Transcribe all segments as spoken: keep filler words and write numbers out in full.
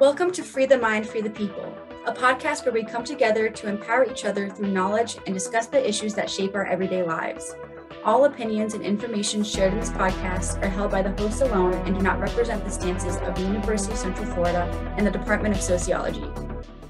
Welcome to Free the Mind, Free the People, a podcast where we come together to empower each other through knowledge and discuss the issues that shape our everyday lives. All opinions and information shared in this podcast are held by the hosts alone and do not represent the stances of the University of Central Florida and the Department of Sociology.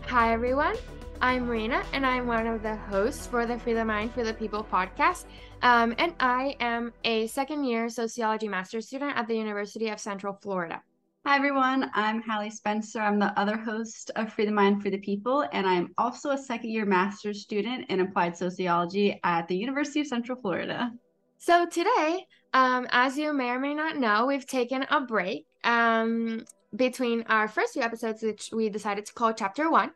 Hi, everyone. I'm Marina, and I'm one of the hosts for the Free the Mind, Free the People podcast, um, and I am a second-year sociology master's student at the University of Central Florida. Hi, everyone. I'm Hallie Spencer. I'm the other host of Free the Mind, Free the People, and I'm also a second-year master's student in applied sociology at the University of Central Florida. So today, um, as you may or may not know, we've taken a break um, between our first few episodes, which we decided to call Chapter One.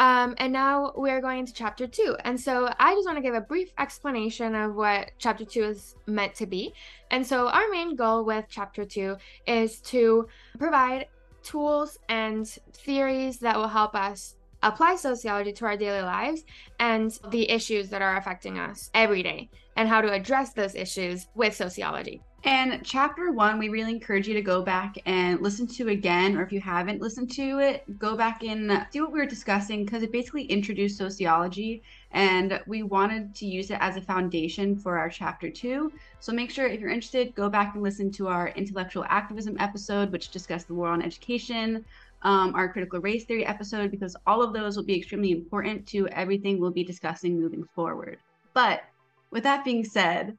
Um, and now we're going into chapter two. And so I just want to give a brief explanation of what chapter two is meant to be. And so our main goal with chapter two is to provide tools and theories that will help us apply sociology to our daily lives and the issues that are affecting us every day and how to address those issues with sociology. And chapter one, we really encourage you to go back and listen to again, or if you haven't listened to it, go back and see what we were discussing, because it basically introduced sociology and we wanted to use it as a foundation for our chapter two. So make sure, if you're interested, go back and listen to our intellectual activism episode, which discussed the war on education, um, our critical race theory episode, because all of those will be extremely important to everything we'll be discussing moving forward. But with that being said,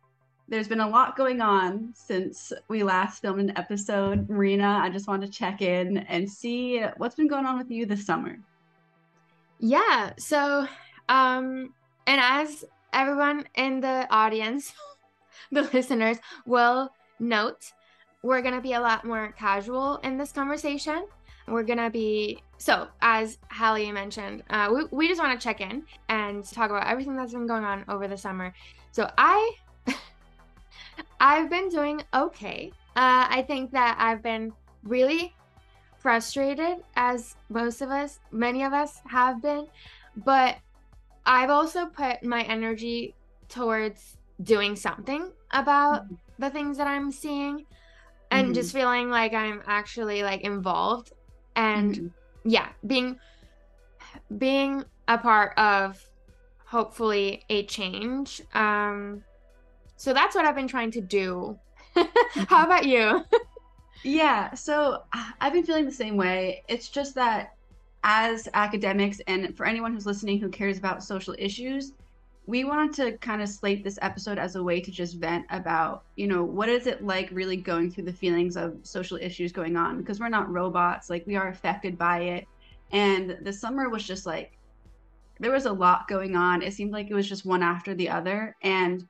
there's been a lot going on since we last filmed an episode. Marina, I just wanted to check in and see what's been going on with you this summer. Yeah, so, um, and as everyone in the audience, the listeners will note, we're going to be a lot more casual in this conversation. We're going to be, so as Hallie mentioned, uh, we, we just want to check in and talk about everything that's been going on over the summer. So I... I've been doing okay. Uh, I think that I've been really frustrated, as most of us, many of us have been, but I've also put my energy towards doing something about mm-hmm. the things that I'm seeing and mm-hmm. just feeling like I'm actually like involved and mm-hmm. yeah, being, being a part of hopefully a change. Um, So that's what I've been trying to do. How about you? Yeah, so I've been feeling the same way. It's just that as academics, and for anyone who's listening who cares about social issues, we wanted to kind of slate this episode as a way to just vent about, you know, what is it like really going through the feelings of social issues going on? Because we're not robots, like we are affected by it. And the summer was just like, there was a lot going on. It seemed like it was just one after the other. And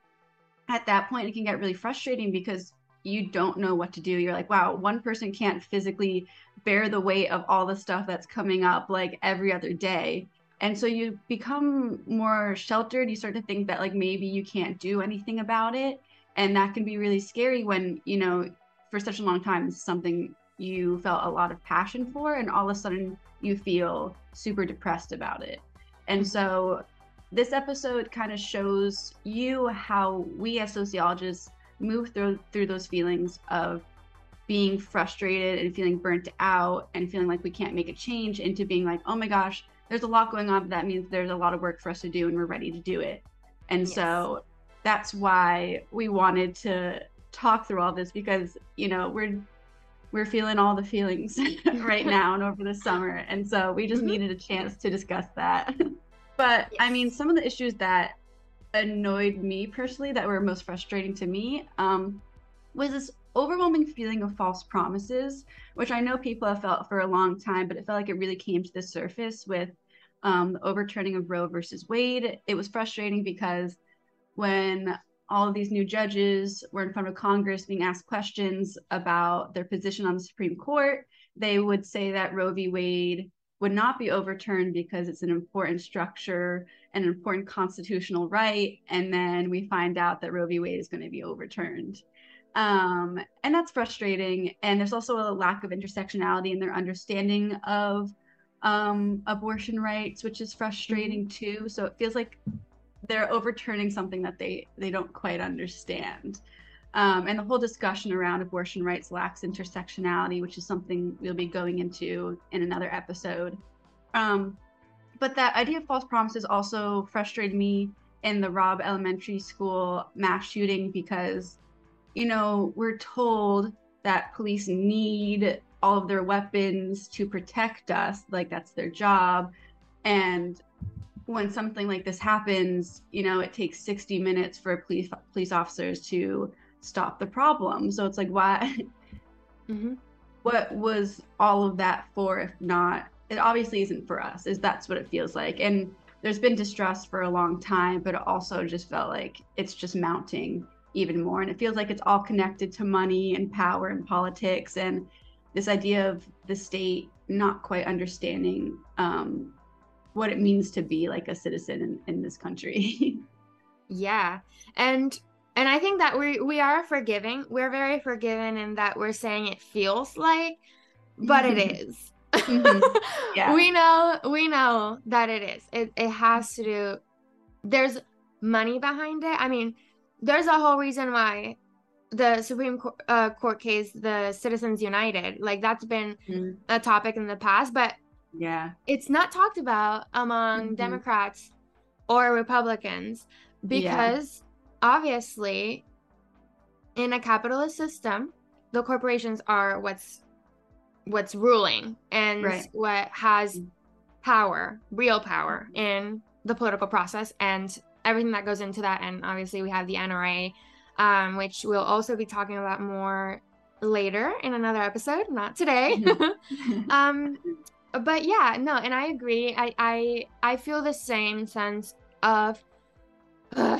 at that point, it can get really frustrating because you don't know what to do. You're like, wow, one person can't physically bear the weight of all the stuff that's coming up like every other day. And so you become more sheltered. You start to think that like maybe you can't do anything about it. And that can be really scary when, you know, for such a long time, it's something you felt a lot of passion for. And all of a sudden you feel super depressed about it. And so this episode kind of shows you how we as sociologists move through through those feelings of being frustrated and feeling burnt out and feeling like we can't make a change, into being like, oh my gosh, there's a lot going on, but that means there's a lot of work for us to do and we're ready to do it. And yes. So that's why we wanted to talk through all this, because, you know, we're we're feeling all the feelings right now and over the summer. And so we just mm-hmm. needed a chance to discuss that. But yes. I mean, some of the issues that annoyed me personally, that were most frustrating to me, um, was this overwhelming feeling of false promises, which I know people have felt for a long time, but it felt like it really came to the surface with um, the overturning of Roe versus Wade. It was frustrating because when all of these new judges were in front of Congress being asked questions about their position on the Supreme Court, they would say that Roe v. Wade would not be overturned because it's an important structure and an important constitutional right. And then we find out that Roe v. Wade is going to be overturned. Um, and that's frustrating. And there's also a lack of intersectionality in their understanding of um, abortion rights, which is frustrating too. So it feels like they're overturning something that they, they don't quite understand. Um, and the whole discussion around abortion rights lacks intersectionality, which is something we'll be going into in another episode. Um, but that idea of false promises also frustrated me in the Robb Elementary School mass shooting, because, you know, we're told that police need all of their weapons to protect us, like that's their job. And when something like this happens, you know, it takes sixty minutes for police police officers to stop the problem. So it's like, why, mm-hmm. what was all of that for if not, it obviously isn't for us, is that's what it feels like. And there's been distrust for a long time, but it also just felt like it's just mounting even more. And it feels like it's all connected to money and power and politics, and this idea of the state not quite understanding um, what it means to be like a citizen in, in this country. Yeah. And and I think that we we are forgiving. We're very forgiving in that we're saying it feels like, but mm-hmm. it is. Mm-hmm. Yeah. We know, we know that it is. It it has to do, there's money behind it. I mean, there's a whole reason why the Supreme Court, uh, Court case, the Citizens United, like that's been mm-hmm. a topic in the past, but yeah, it's not talked about among mm-hmm. Democrats or Republicans, because yeah. obviously in a capitalist system, the corporations are what's what's ruling and right. what has power, real power in the political process and everything that goes into that. And obviously we have the N R A, um, which we'll also be talking about more later in another episode, not today. Mm-hmm. um, but yeah, no, and I agree. I, I, I feel the same sense of uh,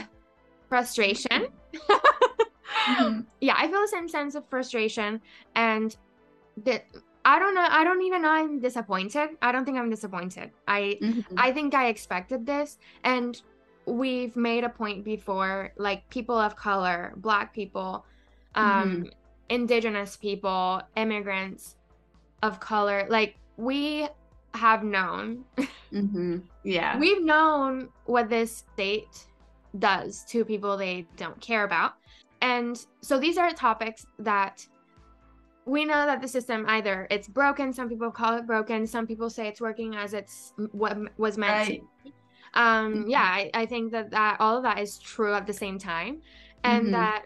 frustration. Mm-hmm. Yeah, I feel the same sense of frustration and the, I don't know. I don't even know I'm disappointed. I don't think I'm disappointed. I mm-hmm. I think I expected this. And we've made a point before, like people of color, Black people, um, mm-hmm. Indigenous people, immigrants of color. Like we have known. Mm-hmm. Yeah. We've known what this state does to people they don't care about. And so these are topics that we know that the system, either it's broken, some people call it broken, some people say it's working as it's what was meant right. to be. Um, yeah, I, I think that, that all of that is true at the same time, and mm-hmm. that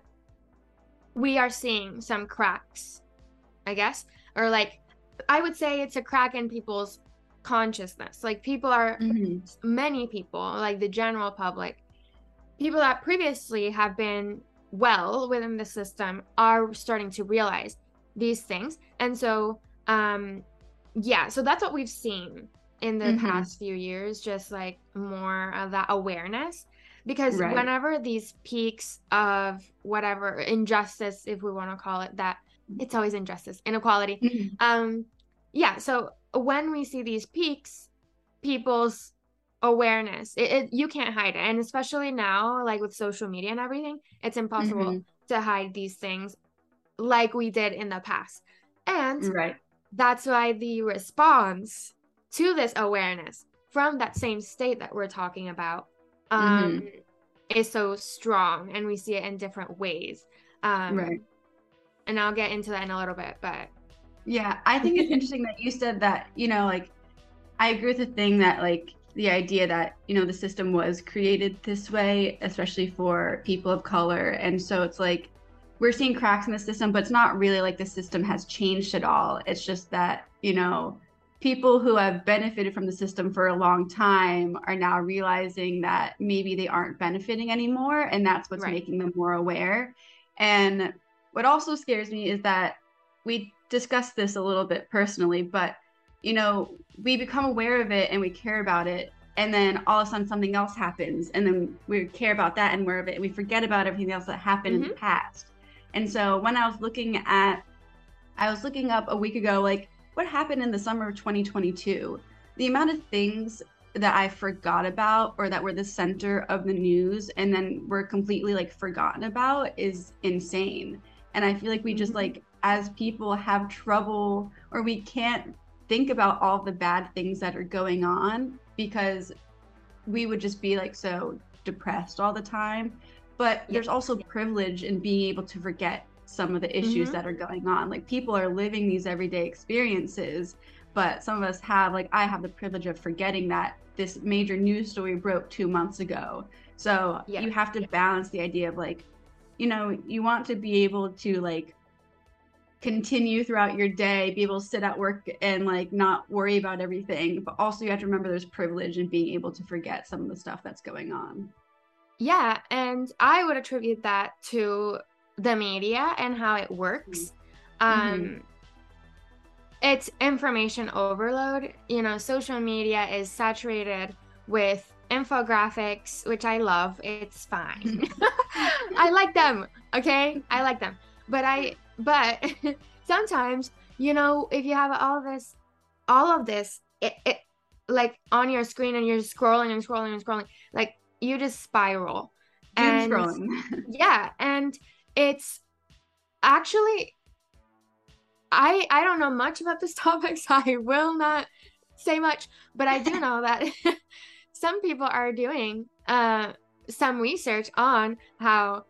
we are seeing some cracks, I guess, or like, I would say it's a crack in people's consciousness. Like people are, mm-hmm. many people, like the general public, people that previously have been well within the system are starting to realize these things. And so um yeah so that's what we've seen in the mm-hmm. past few years, just like more of that awareness, because right. whenever these peaks of whatever injustice, if we want to call it that, it's always injustice, inequality, mm-hmm. um yeah so when we see these peaks, people's awareness, it, it, you can't hide it. And especially now, like with social media and everything, it's impossible mm-hmm. to hide these things like we did in the past. And right. that's why the response to this awareness from that same state that we're talking about um, mm-hmm. is so strong, and we see it in different ways. Um, right. And I'll get into that in a little bit, but. Yeah, I think it's interesting that you said that, you know, like, I agree with the thing that, like, the idea that, you know, the system was created this way, especially for people of color. And so it's like, we're seeing cracks in the system, but it's not really like the system has changed at all. It's just that, you know, people who have benefited from the system for a long time are now realizing that maybe they aren't benefiting anymore. And that's what's right. making them more aware. And what also scares me is that we discussed this a little bit personally, but, you know, we become aware of it and we care about it. And then all of a sudden something else happens. And then we care about that and we're of it. And we forget about everything else that happened mm-hmm. in the past. And so when I was looking at, I was looking up a week ago, like what happened in the summer of twenty twenty-two, the amount of things that I forgot about or that were the center of the news and then were completely like forgotten about is insane. And I feel like we just like, as people have trouble or we can't think about all the bad things that are going on because we would just be like so depressed all the time. But there's also privilege in being able to forget some of the issues mm-hmm. that are going on. Like, people are living these everyday experiences, but some of us have, like, I have the privilege of forgetting that this major news story broke two months ago. So yeah. you have to yeah. balance the idea of, like, you know, you want to be able to, like, continue throughout your day, be able to sit at work and, like, not worry about everything. But also you have to remember there's privilege in being able to forget some of the stuff that's going on. Yeah. And I would attribute that to the media and how it works. Mm-hmm. Um, it's information overload. You know, social media is saturated with infographics, which I love. It's fine. I like them. Okay. I like them. But I, but sometimes, you know, if you have all this, all of this, it, it like on your screen and you're scrolling and scrolling and scrolling, like, you just spiral. And scrolling. Yeah. And it's actually, I I don't know much about this topic, so I will not say much, but I do know that some people are doing uh, some research on how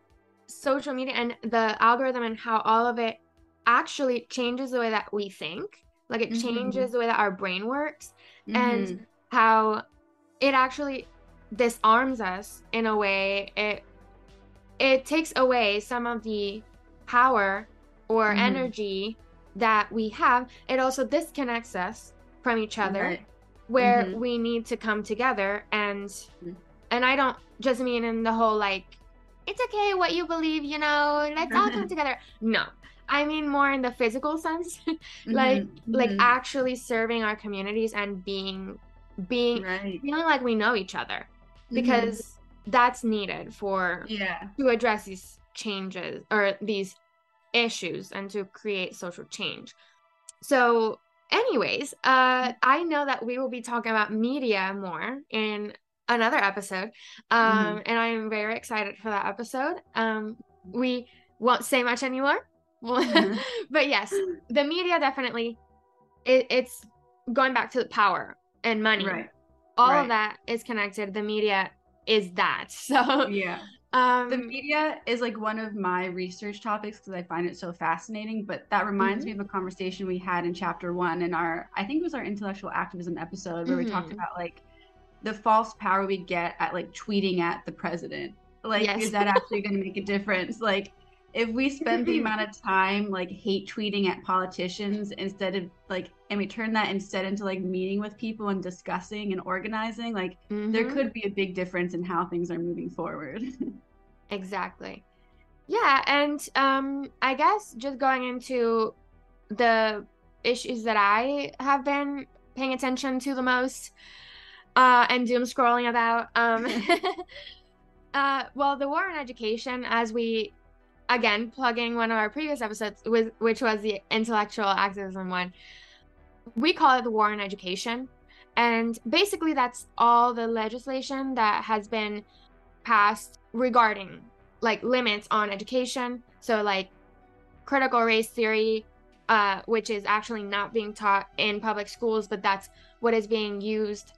social media and the algorithm and how all of it actually changes the way that we think. Like, it mm-hmm. changes the way that our brain works mm-hmm. and how it actually disarms us in a way. It it takes away some of the power or mm-hmm. energy that we have. It also disconnects us from each other, right. where mm-hmm. we need to come together. And mm-hmm. and I don't just mean in the whole, like, it's okay what you believe, you know, let's all come together. No, I mean more in the physical sense, like mm-hmm. like mm-hmm. actually serving our communities and being being right. feeling like we know each other, because mm-hmm. that's needed for yeah. to address these changes or these issues and to create social change. So anyways, uh I know that we will be talking about media more in another episode, um mm-hmm. and I am very excited for that episode. Um we won't say much anymore. mm-hmm. But yes, the media definitely, it, it's going back to the power and money, right. all right. of that is connected. The media is that. So yeah. Um, the media is, like, one of my research topics because I find it so fascinating. But that reminds mm-hmm. me of a conversation we had in chapter one in our, I think it was our intellectual activism episode, where mm-hmm. we talked about, like, the false power we get at, like, tweeting at the president. Like, yes. is that actually going to make a difference? Like, if we spend the amount of time, like, hate tweeting at politicians instead of, like, and we turn that instead into, like, meeting with people and discussing and organizing, like, mm-hmm. there could be a big difference in how things are moving forward. Exactly. Yeah. And um, I guess just going into the issues that I have been paying attention to the most uh, and doom scrolling about. Um, uh, well, the war on education, as we, again, plugging one of our previous episodes, with, which was the intellectual activism one. We call it the war on education. And basically that's all the legislation that has been passed regarding, like, limits on education. So, like, critical race theory, uh, which is actually not being taught in public schools, but that's what is being used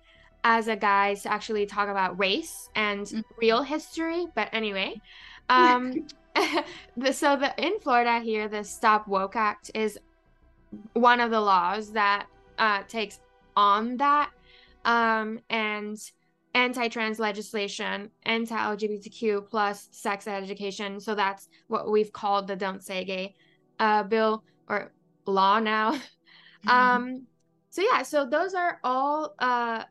as a guise to actually talk about race and mm-hmm. real history. But anyway, um, the, so the, in Florida here, the Stop Woke Act is one of the laws that uh, takes on that, um, and anti-trans legislation, anti-L G B T Q plus sex education. So that's what we've called the Don't Say Gay uh, bill or law now. Mm-hmm. Um, so yeah, so those are all uh,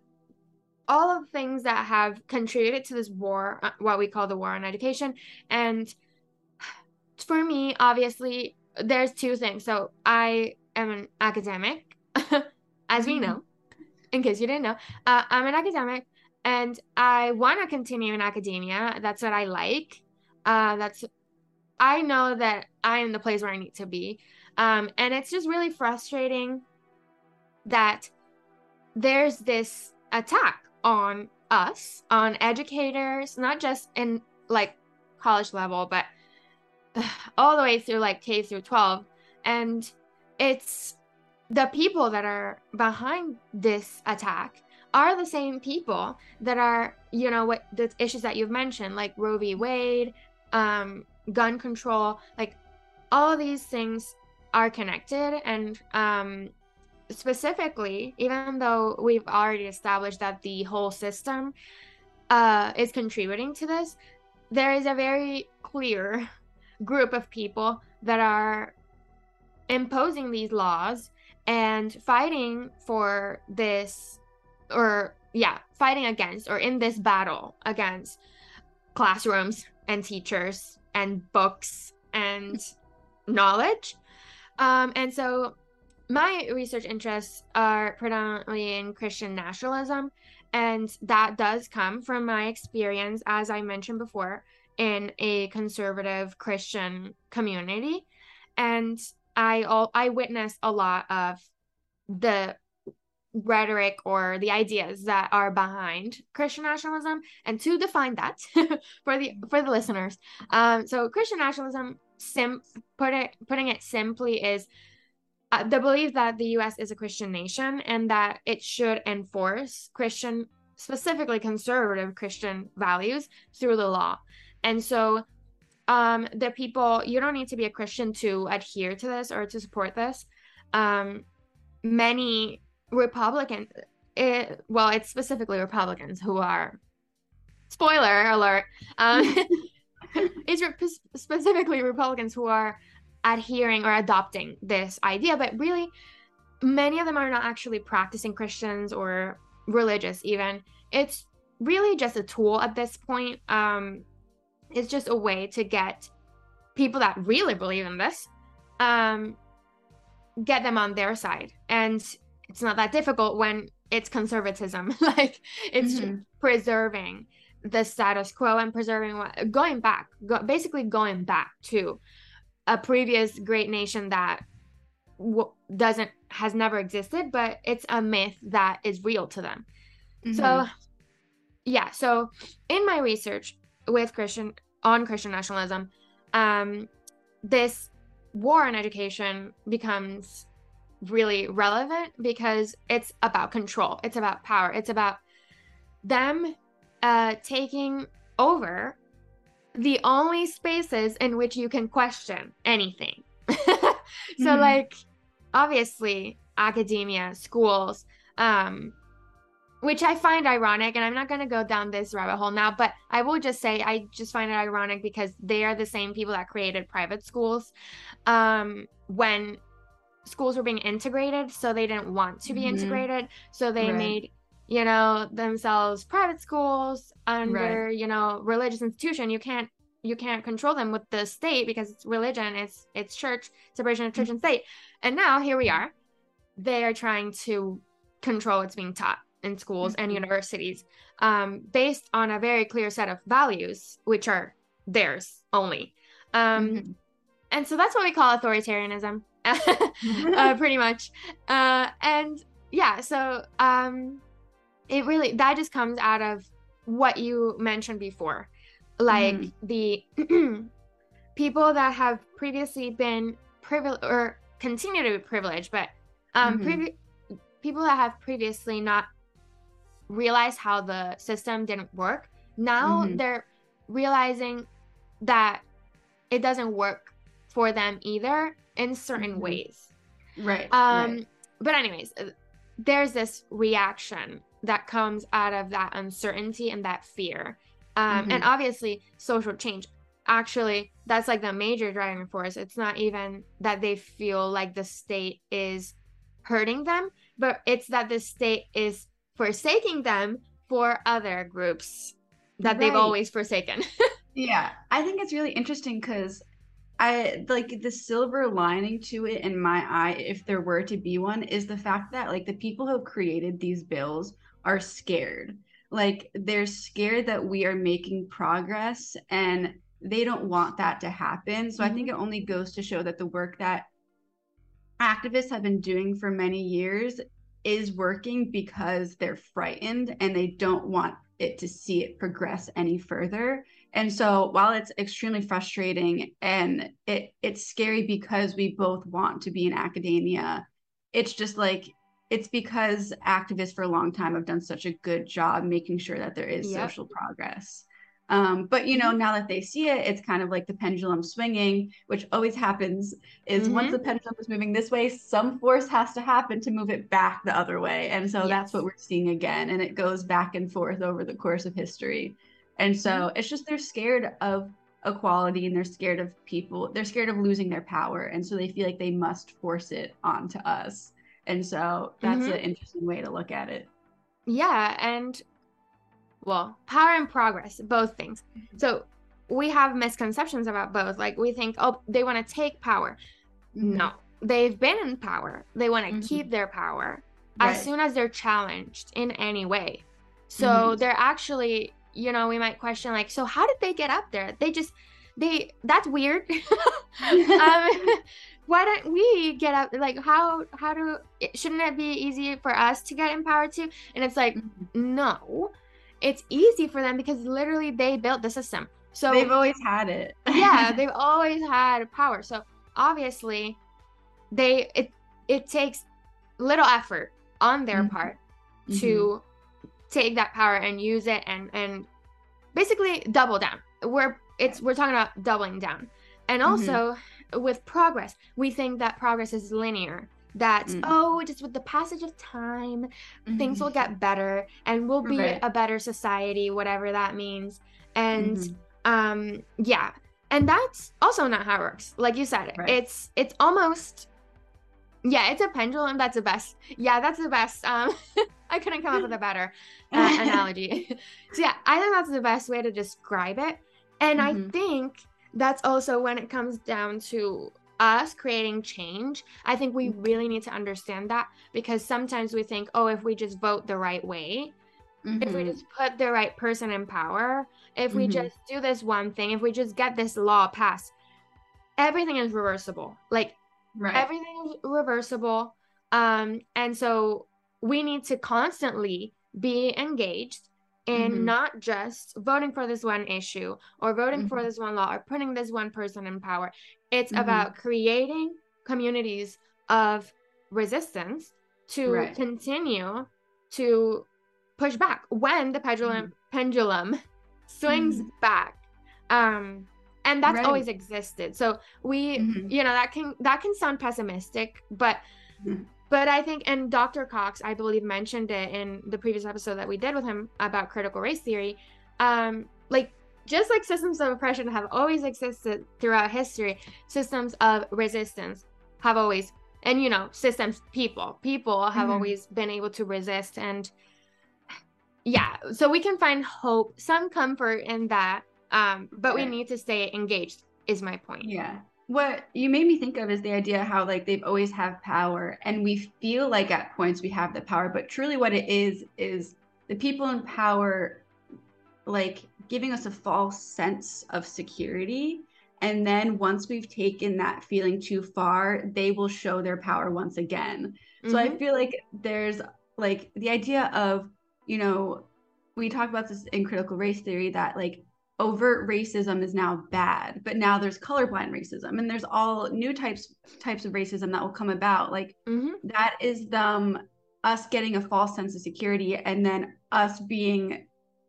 all of the things that have contributed to this war, uh, what we call the war on education. And for me, obviously, there's two things. So I am an academic, as we know, in case you didn't know. Uh, I'm an academic, and I want to continue in academia. That's what I like. Uh, that's I know that I am the place where I need to be. Um, and it's just really frustrating that there's this attack on us, on educators, not just in, like, college level, but all the way through, like, K through twelve. And it's the people that are behind this attack are the same people that are, you know, what the issues that you've mentioned, like Roe v. Wade, um, gun control, like all these things are connected. And um, specifically, even though we've already established that the whole system uh, is contributing to this, there is a very clear group of people that are imposing these laws and fighting for this, or yeah, fighting against, or in this battle against classrooms and teachers and books and knowledge. Um, and so my research interests are predominantly in Christian nationalism, and that does come from my experience, as I mentioned before, in a conservative Christian community. And I all, I witnessed a lot of the rhetoric or the ideas that are behind Christian nationalism. And to define that for the for the listeners, um, so Christian nationalism, sim put it putting it simply, is uh, the belief that the U S is a Christian nation and that it should enforce Christian, specifically conservative Christian values through the law. And so um, the people, you don't need to be a Christian to adhere to this or to support this. Um, many Republican, it, well, it's specifically Republicans who are, spoiler alert, um, it's re- specifically Republicans who are adhering or adopting this idea, but really many of them are not actually practicing Christians or religious even. It's really just a tool at this point. Um, it's just a way to get people that really believe in this, um, get them on their side. And it's not that difficult when it's conservatism. Like, it's mm-hmm. preserving the status quo and preserving what, going back, go, basically going back to a previous great nation that w- doesn't, has never existed, but it's a myth that is real to them. Mm-hmm. So, yeah. So in my research with Christian, on Christian nationalism, um, this war on education becomes really relevant because it's about control. It's about power. It's about them uh, taking over the only spaces in which you can question anything. So mm-hmm. like, obviously, academia, schools, um, which I find ironic, and I'm not going to go down this rabbit hole now, but I will just say, I just find it ironic because they are the same people that created private schools um, when schools were being integrated. So they didn't want to be mm-hmm. integrated. So they right. made, you know, themselves private schools under, right. you know, religious institution. You can't, you can't control them with the state because it's religion, it's, it's church, separation of church mm-hmm. and state. And now here we are, they are trying to control what's being taught in schools mm-hmm. and universities, um, based on a very clear set of values, which are theirs only. Um, mm-hmm. And so that's what we call authoritarianism, uh, pretty much. Uh, and yeah, so um, it really, that just comes out of what you mentioned before, like mm. the people that have previously been privileged or continue to be privileged, but um, mm-hmm. previ- people that have previously not realized how the system didn't work. Now mm-hmm. they're realizing that it doesn't work for them either in certain mm-hmm. ways. Right. Um, right. But anyways, there's this reaction that comes out of that uncertainty and that fear. Um, mm-hmm. And obviously social change, actually, that's like the major driving force. It's not even that they feel like the state is hurting them, but it's that the state is forsaking them for other groups that right. they've always forsaken. Yeah. I think it's really interesting because I like the silver lining to it in my eye, if there were to be one, is the fact that like the people who have created these bills are scared. Like, they're scared that we are making progress and they don't want that to happen. So mm-hmm. I think it only goes to show that the work that activists have been doing for many years is working because they're frightened and they don't want it to see it progress any further. And so while it's extremely frustrating and it it's scary because we both want to be in academia, it's just like, it's because activists for a long time have done such a good job making sure that there is yep. social progress. Um, but, you know, now that they see it, it's kind of like the pendulum swinging, which always happens, is mm-hmm. once the pendulum is moving this way, some force has to happen to move it back the other way. And so yes. that's what we're seeing again. And it goes back and forth over the course of history. And so mm-hmm. it's just they're scared of equality, and they're scared of people. They're scared of losing their power. And so they feel like they must force it onto us. And so that's mm-hmm. an interesting way to look at it. Yeah. And well, power and progress, both things. So we have misconceptions about both. Like we think, oh, they want to take power. Mm-hmm. No, they've been in power. They want to mm-hmm. keep their power right. as soon as they're challenged in any way. So mm-hmm. they're actually, you know, we might question like, so how did they get up there? They just, they, that's weird. um, why don't we get up? Like how, how do, shouldn't it be easy for us to get in power too? And it's like, mm-hmm. no. It's easy for them because literally they built the system. So they've always had it. yeah, they've always had power. So obviously they it it takes little effort on their mm-hmm. part to mm-hmm. take that power and use it and and basically double down. We're it's we're talking about doubling down. And also mm-hmm. with progress, we think that progress is linear. That mm. oh, just with the passage of time, mm-hmm. things will get better, and we'll be right. a better society, whatever that means. And mm-hmm. um, yeah, and that's also not how it works. Like you said, right. it's it's almost yeah, it's a pendulum. That's the best. Yeah, that's the best. Um, I couldn't come up with a better uh, analogy. So yeah, I think that's the best way to describe it. And mm-hmm. I think that's also when it comes down to us creating change. I think we really need to understand that, because sometimes we think, oh, if we just vote the right way, mm-hmm. if we just put the right person in power, if mm-hmm. we just do this one thing, if we just get this law passed, everything is reversible. Like right. everything is reversible. Um, and so we need to constantly be engaged in mm-hmm. not just voting for this one issue or voting mm-hmm. for this one law or putting this one person in power. It's mm-hmm. about creating communities of resistance to right. continue to push back when the pendulum mm-hmm. pendulum swings mm-hmm. back. Um, and that's right. always existed. So we, mm-hmm. you know, that can that can sound pessimistic, but mm-hmm. but I think, and Doctor Cox, I believe, mentioned it in the previous episode that we did with him about critical race theory. Um, like, just like systems of oppression have always existed throughout history, systems of resistance have always, and you know, systems, people, people have mm-hmm. always been able to resist. And yeah, so we can find hope, some comfort in that, um, but we need to stay engaged is my point. Yeah. What you made me think of is the idea how like they've always had power, and we feel like at points we have the power, but truly what it is, is the people in power, like giving us a false sense of security. And then once we've taken that feeling too far, they will show their power once again. Mm-hmm. So I feel like there's like the idea of, you know, we talk about this in critical race theory that like, overt racism is now bad, but now there's colorblind racism, and there's all new types types of racism that will come about. Like mm-hmm. that is them us getting a false sense of security, and then us being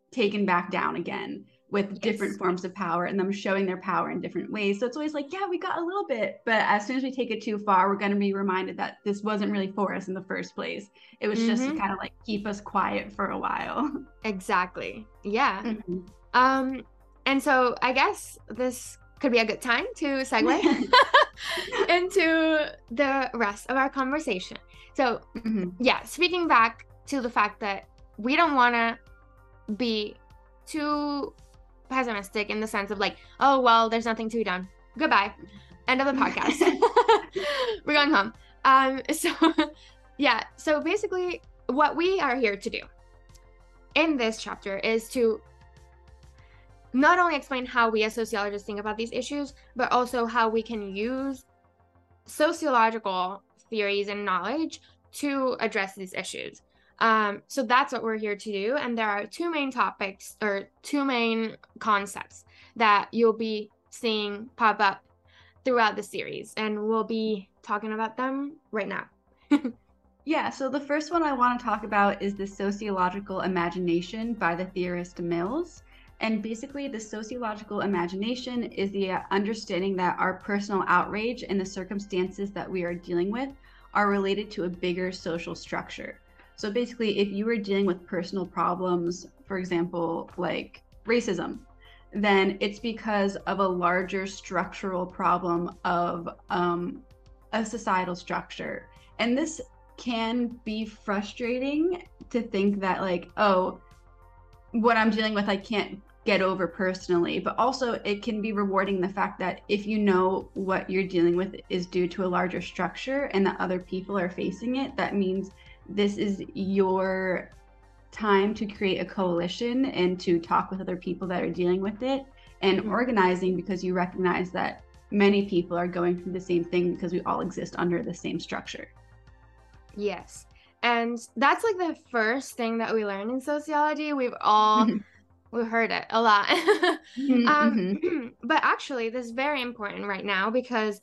taken back down again with yes. different forms of power, and them showing their power in different ways. So it's always like, yeah, we got a little bit, but as soon as we take it too far, we're going to be reminded that this wasn't really for us in the first place. It was mm-hmm. just to kind of like keep us quiet for a while. Exactly. Yeah. Mm-hmm. Um. And so I guess this could be a good time to segue into the rest of our conversation. So mm-hmm. yeah, speaking back to the fact that we don't want to be too pessimistic in the sense of like, oh, well, there's nothing to be done. Goodbye. End of the podcast. We're going home. Um, so yeah, so basically what we are here to do in this chapter is to not only explain how we as sociologists think about these issues, but also how we can use sociological theories and knowledge to address these issues. Um, so that's what we're here to do. And there are two main topics or two main concepts that you'll be seeing pop up throughout the series. And we'll be talking about them right now. Yeah, so the first one I want to talk about is the sociological imagination by the theorist Mills. And basically, the sociological imagination is the understanding that our personal outrage and the circumstances that we are dealing with are related to a bigger social structure. So basically, if you were dealing with personal problems, for example, like racism, then it's because of a larger structural problem of um, a societal structure. And this can be frustrating to think that, like, oh, what I'm dealing with, I can't get over personally, but also it can be rewarding the fact that if you know what you're dealing with is due to a larger structure and that other people are facing it, that means this is your time to create a coalition and to talk with other people that are dealing with it and mm-hmm. organizing, because you recognize that many people are going through the same thing because we all exist under the same structure. Yes. And that's like the first thing that we learn in sociology. We've all, we've heard it a lot. mm-hmm. Um, but actually, this is very important right now, because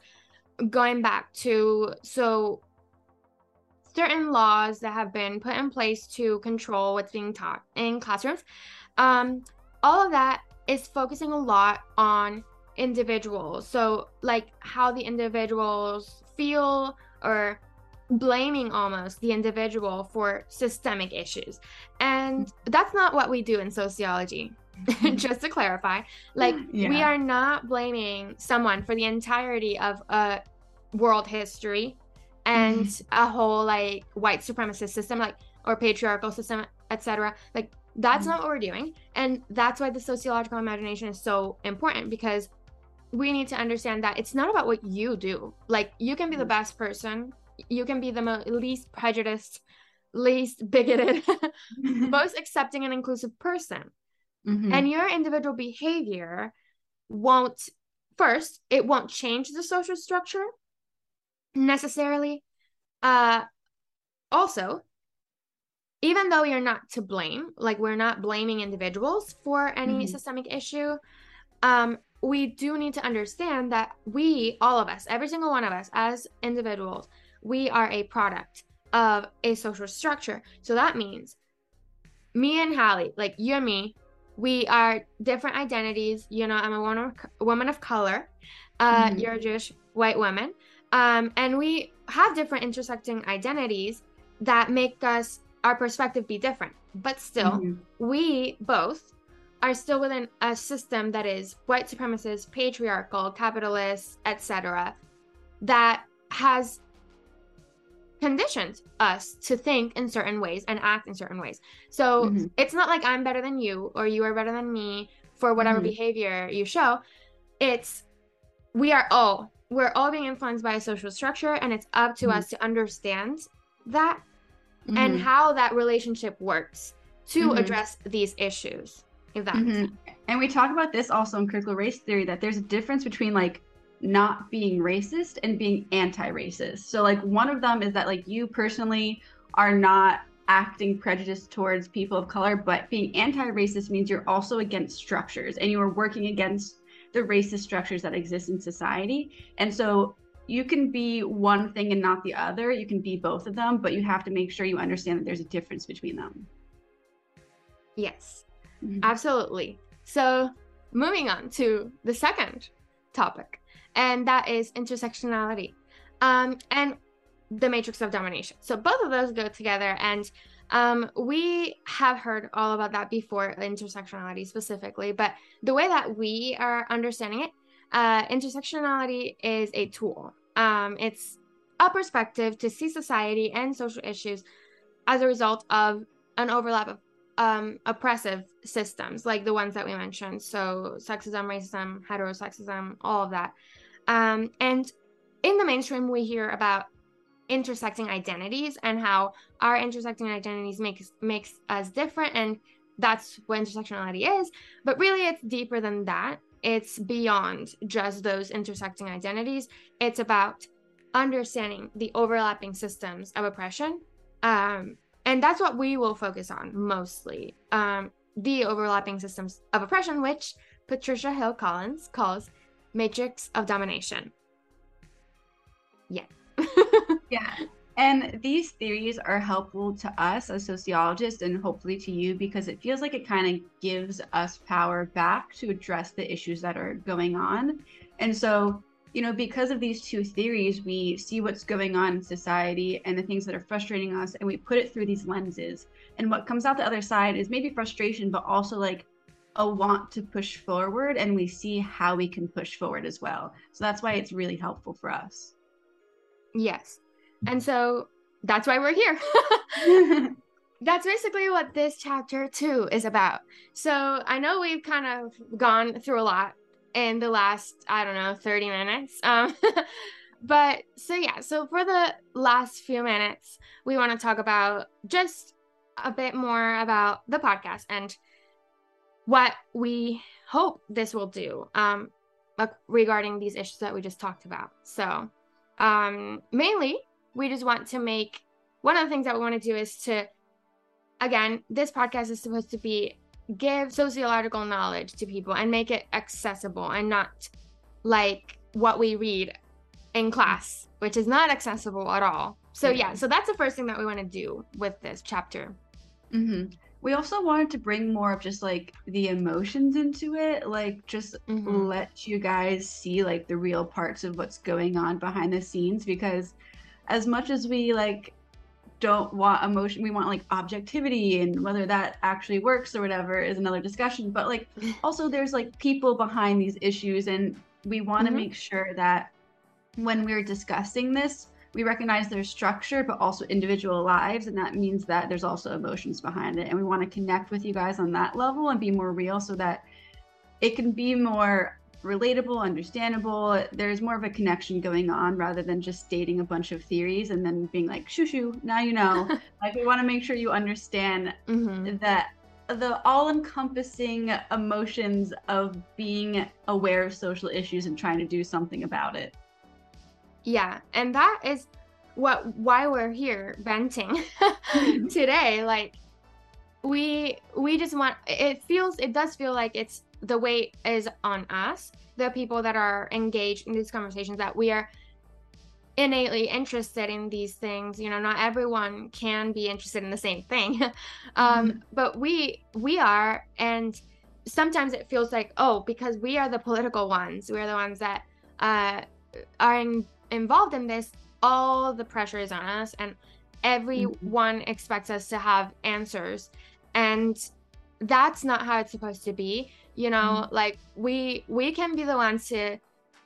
going back to, so certain laws that have been put in place to control what's being taught in classrooms, um, all of that is focusing a lot on individuals. So like how the individuals feel, or blaming almost the individual for systemic issues. And that's not what we do in sociology. Just to clarify, like yeah. we are not blaming someone for the entirety of a world history and mm-hmm. a whole like white supremacist system, like, or patriarchal system, et cetera. Like that's mm-hmm. not what we're doing. And that's why the sociological imagination is so important, because we need to understand that it's not about what you do. Like you can be the best person, you can be the most, least prejudiced, least bigoted, most accepting and inclusive person. Mm-hmm. And your individual behavior won't, first, it won't change the social structure necessarily. Uh, also, even though you're not to blame, like we're not blaming individuals for any mm-hmm. systemic issue, um, we do need to understand that we, all of us, every single one of us as individuals, we are a product of a social structure. So that means me and Hallie, like you and me, we are different identities. You know, I'm a woman of, woman of color. Uh, mm-hmm. You're a Jewish white woman. Um, and we have different intersecting identities that make us, our perspective be different. But still, mm-hmm. we both are still within a system that is white supremacist, patriarchal, capitalist, et cetera, that has conditioned us to think in certain ways and act in certain ways. So mm-hmm. it's not like I'm better than you or you are better than me for whatever mm-hmm. behavior you show. It's we are all we're all being influenced by a social structure, and it's up to mm-hmm. us to understand that mm-hmm. and how that relationship works to mm-hmm. address these issues, if that makes sense. And we talk about this also in critical race theory, that there's a difference between like not being racist and being anti-racist. So like one of them is that like you personally are not acting prejudiced towards people of color, but being anti-racist means you're also against structures and you are working against the racist structures that exist in society. And so you can be one thing and not the other. You can be both of them, but you have to make sure you understand that there's a difference between them. Yes, mm-hmm. absolutely. So moving on to the second topic. And that is intersectionality um, and the matrix of domination. So both of those go together. And um, we have heard all about that before, intersectionality specifically. But the way that we are understanding it, uh, intersectionality is a tool. Um, it's a perspective to see society and social issues as a result of an overlap of um, oppressive systems, like the ones that we mentioned. So sexism, racism, heterosexism, all of that. Um, and in the mainstream, we hear about intersecting identities and how our intersecting identities makes makes us different, and that's what intersectionality is. But really, it's deeper than that. It's beyond just those intersecting identities. It's about understanding the overlapping systems of oppression, um, and that's what we will focus on mostly, um, the overlapping systems of oppression, which Patricia Hill Collins calls matrix of domination. Yeah. yeah. And these theories are helpful to us as sociologists and hopefully to you, because it feels like it kind of gives us power back to address the issues that are going on. And so, you know, because of these two theories, we see what's going on in society and the things that are frustrating us, and we put it through these lenses. And what comes out the other side is maybe frustration, but also like a want to push forward, and we see how we can push forward as well. So that's why it's really helpful for us. Yes. And so that's why we're here. That's basically what this chapter two is about. So I know we've kind of gone through a lot in the last, I don't know, thirty minutes. Um, but so, yeah, so for the last few minutes, we want to talk about just a bit more about the podcast and what we hope this will do um, regarding these issues that we just talked about. So um, mainly, we just want to make, one of the things that we want to do is to, again, this podcast is supposed to be, give sociological knowledge to people and make it accessible and not like what we read in class, which is not accessible at all. So yeah, so that's the first thing that we want to do with this chapter. Mm-hmm. We also wanted to bring more of just like the emotions into it, like just mm-hmm. let you guys see like the real parts of what's going on behind the scenes, because as much as we like don't want emotion, we want like objectivity, and whether that actually works or whatever is another discussion. But like also there's like people behind these issues, and we want to mm-hmm. make sure that when we're discussing this, we recognize their structure, but also individual lives. And that means that there's also emotions behind it. And we want to connect with you guys on that level and be more real so that it can be more relatable, understandable. There's more of a connection going on rather than just stating a bunch of theories and then being like, shoo, shoo, now you know. Like, we want to make sure you understand mm-hmm. that the all-encompassing emotions of being aware of social issues and trying to do something about it. Yeah, and that is what why we're here venting today. Like, we we just want, it feels, it does feel like it's, the weight is on us, the people that are engaged in these conversations, that we are innately interested in these things. You know, not everyone can be interested in the same thing. um, mm-hmm. But we we are, and sometimes it feels like, oh, because we are the political ones, we're the ones that uh, are in, involved in this, all the pressure is on us, and everyone mm-hmm. expects us to have answers. And that's not how it's supposed to be. You know, mm-hmm. like we we can be the ones to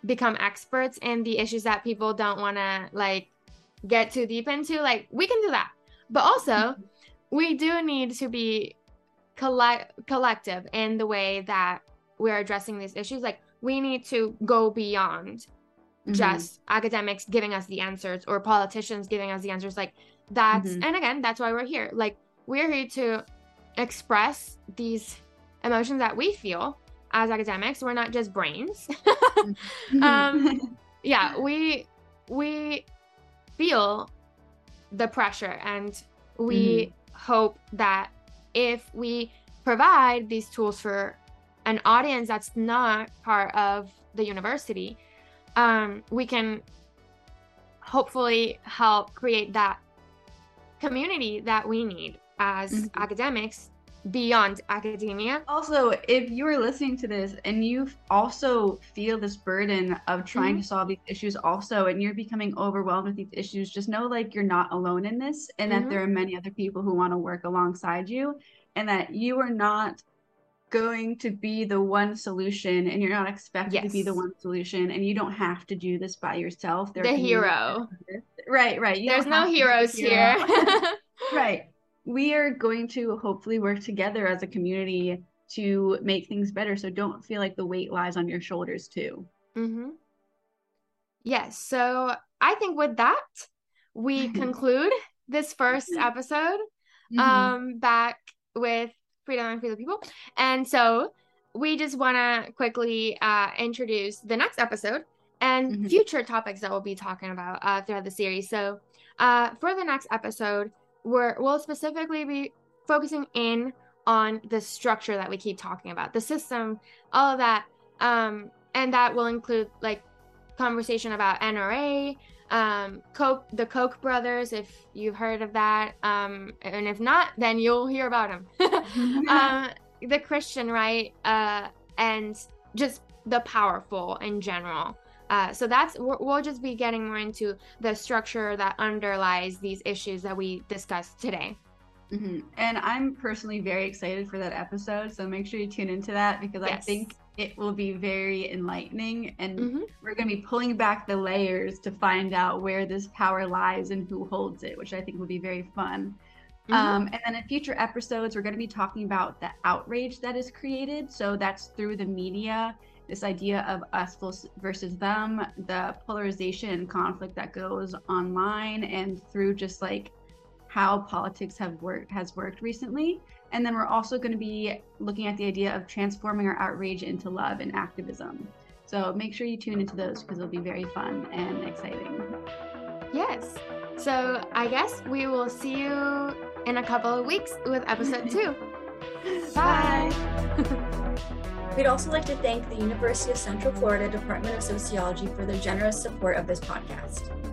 become experts in the issues that people don't want to like get too deep into. Like, we can do that, but also mm-hmm. we do need to be collect collective in the way that we're addressing these issues. Like, we need to go beyond mm-hmm. just academics giving us the answers or politicians giving us the answers. Like, that's mm-hmm. and again, that's why we're here. Like, we're here to express these emotions that we feel as academics. We're not just brains. um, yeah, we we feel the pressure, and we mm-hmm. hope that if we provide these tools for an audience that's not part of the university, um, we can hopefully help create that community that we need as mm-hmm. academics beyond academia. Also, if you're listening to this and you also feel this burden of trying mm-hmm. to solve these issues also, and you're becoming overwhelmed with these issues, just know like you're not alone in this, and mm-hmm. that there are many other people who want to work alongside you, and that you are not going to be the one solution, and you're not expected yes. to be the one solution, and you don't have to do this by yourself. There the hero. Right, right. You There's no heroes hero. Here. Right. We are going to hopefully work together as a community to make things better. So don't feel like the weight lies on your shoulders too. Mm-hmm. Yes. So I think with that, we conclude this first episode mm-hmm. um, back with Free the Mind, Free the People. And so we just want to quickly uh, introduce the next episode and mm-hmm. future topics that we'll be talking about uh, throughout the series. So uh, for the next episode, We're, we'll specifically be focusing in on the structure that we keep talking about, the system, all of that. Um, and that will include like conversation about N R A, um, Koch, the Koch brothers, if you've heard of that, um, and if not, then you'll hear about them. um, the Christian right, uh, and just the powerful in general. Uh, so that's, we'll just be getting more into the structure that underlies these issues that we discussed today. Mm-hmm. And I'm personally very excited for that episode, so make sure you tune into that, because yes. I think it will be very enlightening, and mm-hmm. we're going to be pulling back the layers to find out where this power lies and who holds it, which I think will be very fun. Mm-hmm. Um, and then in future episodes, we're going to be talking about the outrage that is created. So that's through the media, this idea of us versus them, the polarization and conflict that goes online, and through just like how politics have worked has worked recently. And then we're also going to be looking at the idea of transforming our outrage into love and activism. So make sure you tune into those, because it'll be very fun and exciting. Yes. So I guess we will see you in a couple of weeks with episode two. Bye. We'd also like to thank the University of Central Florida Department of Sociology for their generous support of this podcast.